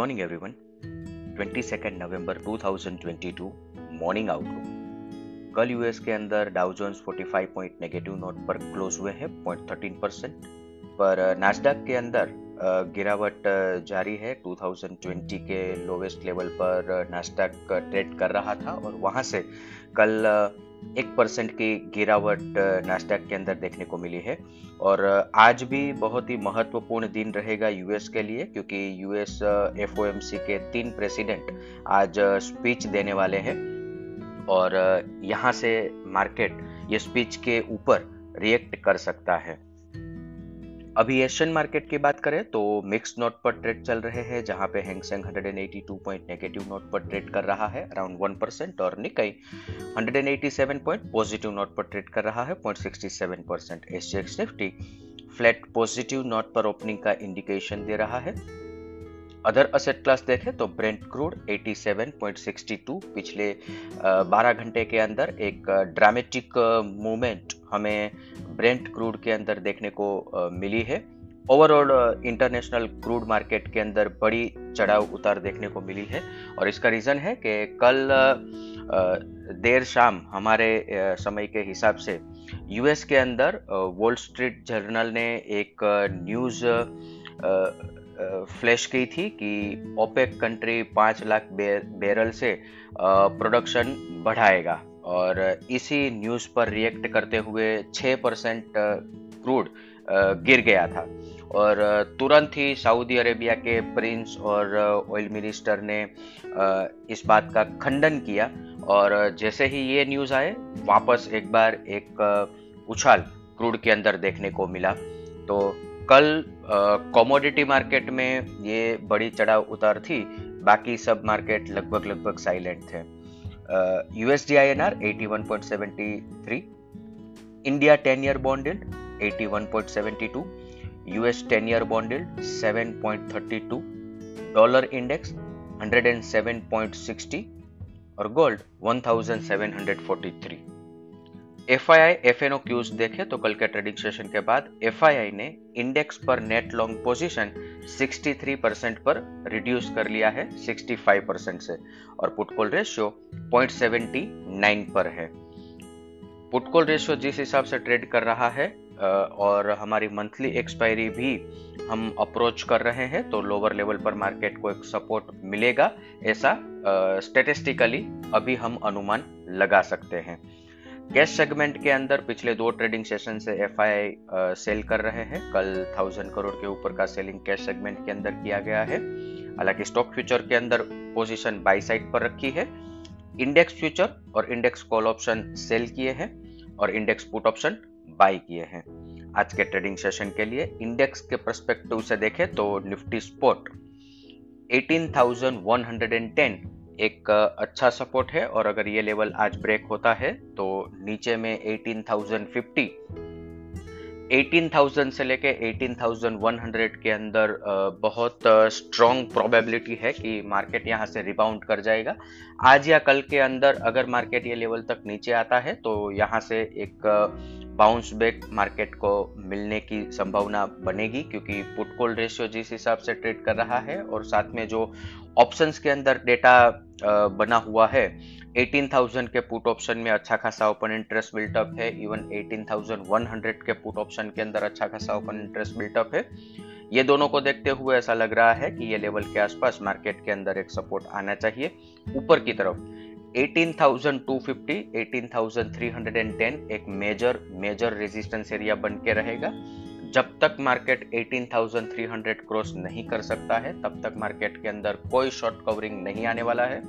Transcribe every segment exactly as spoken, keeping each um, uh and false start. morning everyone. twenty-second November twenty twenty-two morning outlook. कल US के अंदर डाउ जोन्स पैंतालीस पॉइंट नेगेटिव नोट पर क्लोज हुए हैं zero point one three percent पर। नास्डाक के अंदर गिरावट जारी है। दो हज़ार बीस के लोवेस्ट लेवल पर नास्डाक ट्रेड कर रहा था और वहां से कल एक परसेंट की गिरावट नास्डाक के अंदर देखने को मिली है। और आज भी बहुत ही महत्वपूर्ण दिन रहेगा यूएस के लिए, क्योंकि यूएस एफओएमसी के तीन प्रेसिडेंट आज स्पीच देने वाले हैं और यहाँ से मार्केट ये स्पीच के ऊपर रिएक्ट कर सकता है। अभी एशियन मार्केट की बात करें तो मिक्स नोट पर ट्रेड चल रहे हैं, जहां पे हैंग सेंग एक सौ बयासी पॉइंट नेगेटिव नोट पर ट्रेड कर रहा है अराउंड वन परसेंट और निकाई एक सौ सत्तासी पॉइंट पॉजिटिव नोट पर ट्रेड कर रहा है zero point six seven percent. SGX Nifty flat positive note पर ओपनिंग का इंडिकेशन दे रहा है। अदर असेट क्लास देखें तो ब्रेंट क्रूड सत्तासी पॉइंट सिक्स टू पिछले बारह घंटे के अंदर एक ड्रामेटिक मूवमेंट हमें ब्रेंट क्रूड के अंदर देखने को मिली है। ओवरऑल इंटरनेशनल क्रूड मार्केट के अंदर बड़ी चढ़ाव उतार देखने को मिली है और इसका रीज़न है कि कल देर शाम हमारे समय के हिसाब से यूएस के अंदर वॉल स्ट्रीट जर्नल ने एक न्यूज़ फ्लैश की थी कि ओपेक कंट्री पाँच लाख बैरल से प्रोडक्शन बढ़ाएगा और इसी न्यूज़ पर रिएक्ट करते हुए छह परसेंट क्रूड गिर गया था। और तुरंत ही सऊदी अरेबिया के प्रिंस और ऑयल मिनिस्टर ने इस बात का खंडन किया और जैसे ही ये न्यूज़ आए वापस एक बार एक उछाल क्रूड के अंदर देखने को मिला। तो कल कमोडिटी मार्केट में ये बड़ी चढ़ाव उतार थी, बाकी सब मार्केट लगभग लगभग साइलेंट थे। यूएसडी आईएनआर इक्यासी point seven three, India ten year bond yield इक्यासी point seven two, US ten year bond yield seven point thirty two, dollar index one hundred seven point sixty और gold one thousand seven hundred forty three. FII FnO cues देखें तो कल के trading session के बाद FII ने index पर net long position तिरेसठ परसेंट पर रिड्यूस कर लिया है पैंसठ परसेंट से और put call ratio zero point seven nine पर है। पुट कॉल रेशियो जिस हिसाब से ट्रेड कर रहा है और हमारी मंथली एक्सपायरी भी हम अप्रोच कर रहे हैं तो लोअर लेवल पर मार्केट को एक सपोर्ट मिलेगा, ऐसा स्टेटिस्टिकली अभी हम अनुमान लगा सकते हैं। कैश सेगमेंट के अंदर पिछले दो ट्रेडिंग सेशन से एफआईआई सेल कर रहे हैं। कल थाउजेंड करोड़ के ऊपर का सेलिंग कैश सेगमेंट के अंदर किया गया है। हालांकि स्टॉक फ्यूचर के अंदर पोजीशन बाई साइड पर रखी है, इंडेक्स फ्यूचर और इंडेक्स कॉल ऑप्शन सेल किए हैं और इंडेक्स पुट ऑप्शन बाई किए हैं। आज के ट्रेडिंग सेशन के लिए इंडेक्स के पर्सपेक्टिव से देखें तो निफ्टी स्पॉट अठारह हज़ार एक सौ दस एक अच्छा सपोर्ट है और अगर ये लेवल आज ब्रेक होता है तो नीचे में अठारह हज़ार पचास, अठारह हज़ार से लेके अठारह हज़ार एक सौ के अंदर बहुत स्ट्रॉन्ग प्रोबेबिलिटी है कि मार्केट यहाँ से रिबाउंड कर जाएगा। आज या कल के अंदर अगर मार्केट ये लेवल तक नीचे आता है तो यहाँ से एक बाउंस बैक मार्केट को मिलने की संभावना बनेगी, क्योंकि पुट कॉल रेशियो जिस हिसाब से ट्रेड कर रहा है और साथ में जो ऑप्शंस के अंदर डेटा बना हुआ है अठारह हज़ार के पुट ऑप्शन में अच्छा खासा ओपन इंटरेस्ट बिल्टअप है, इवन अठारह हज़ार एक सौ के पुट ऑप्शन के अंदर अच्छा खासा ओपन इंटरेस्ट बिल्टअप है। ये दोनों को देखते हुए ऐसा लग रहा है कि ये लेवल के आसपास मार्केट के अंदर एक सपोर्ट आना चाहिए ऊपर की तरफ। अठारह हज़ार दो सौ पचास, अठारह हज़ार तीन सौ दस एक मेजर मेजर रेजिस्टेंस एरिया बन के रहेगा। जब तक मार्केट अठारह हज़ार तीन सौ क्रॉस नहीं कर सकता है तब तक मार्केट के अंदर कोई शॉर्ट कवरिंग नहीं आने वाला है।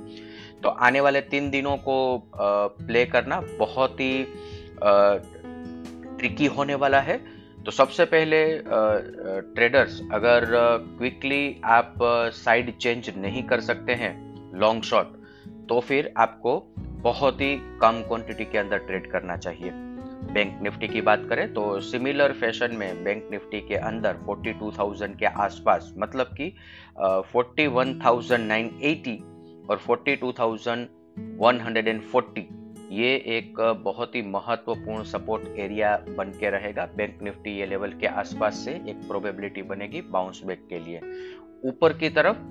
तो आने वाले तीन दिनों को प्ले करना बहुत ही ट्रिकी होने वाला है। तो सबसे पहले ट्रेडर्स, अगर क्विकली आप साइड चेंज नहीं कर सकते हैं लॉन्ग शॉर्ट, तो फिर आपको बहुत ही कम क्वांटिटी के अंदर ट्रेड करना चाहिए। बैंक निफ्टी की बात करें तो सिमिलर फैशन में बैंक निफ्टी के अंदर बयालीस हज़ार के आसपास, मतलब कि इकतालीस हज़ार नौ सौ अस्सी और बयालीस हज़ार एक सौ चालीस ये एक बहुत ही महत्वपूर्ण सपोर्ट एरिया बन के रहेगा। बैंक निफ्टी ये लेवल के आसपास से एक प्रोबेबिलिटी बनेगी बाउंस बैक के लिए। ऊपर की तरफ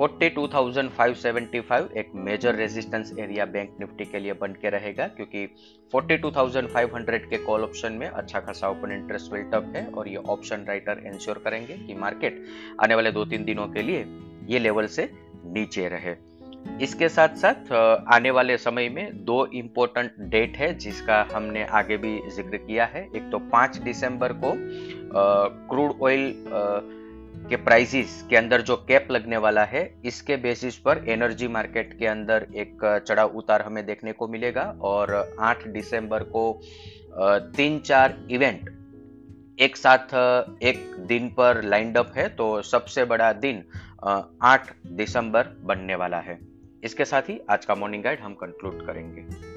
बयालीस हज़ार पाँच सौ पचहत्तर एक major resistance area bank Nifty के लिए बन के रहेगा, क्योंकि बयालीस हज़ार पाँच सौ के कॉल ऑप्शन में अच्छा खासा ओपन इंटरेस्ट बिल्टअप है और ये ऑप्शन राइटर इंश्योर करेंगे कि मार्केट आने वाले दो तीन दिनों के लिए ये लेवल से नीचे रहे। इसके साथ साथ आने वाले समय में दो इम्पोर्टेंट डेट है जिसका हमने आगे भी जिक्र किया है। एक तो पाँच दिसंबर को क्रूड ऑयल के प्राइसेस के अंदर जो कैप लगने वाला है, इसके बेसिस पर एनर्जी मार्केट के अंदर एक चढ़ाव उतार हमें देखने को मिलेगा। और आठ दिसंबर को तीन चार इवेंट एक साथ एक दिन पर लाइंड अप है, तो सबसे बड़ा दिन आठ दिसंबर बनने वाला है। इसके साथ ही आज का मॉर्निंग गाइड हम कंक्लूड करेंगे।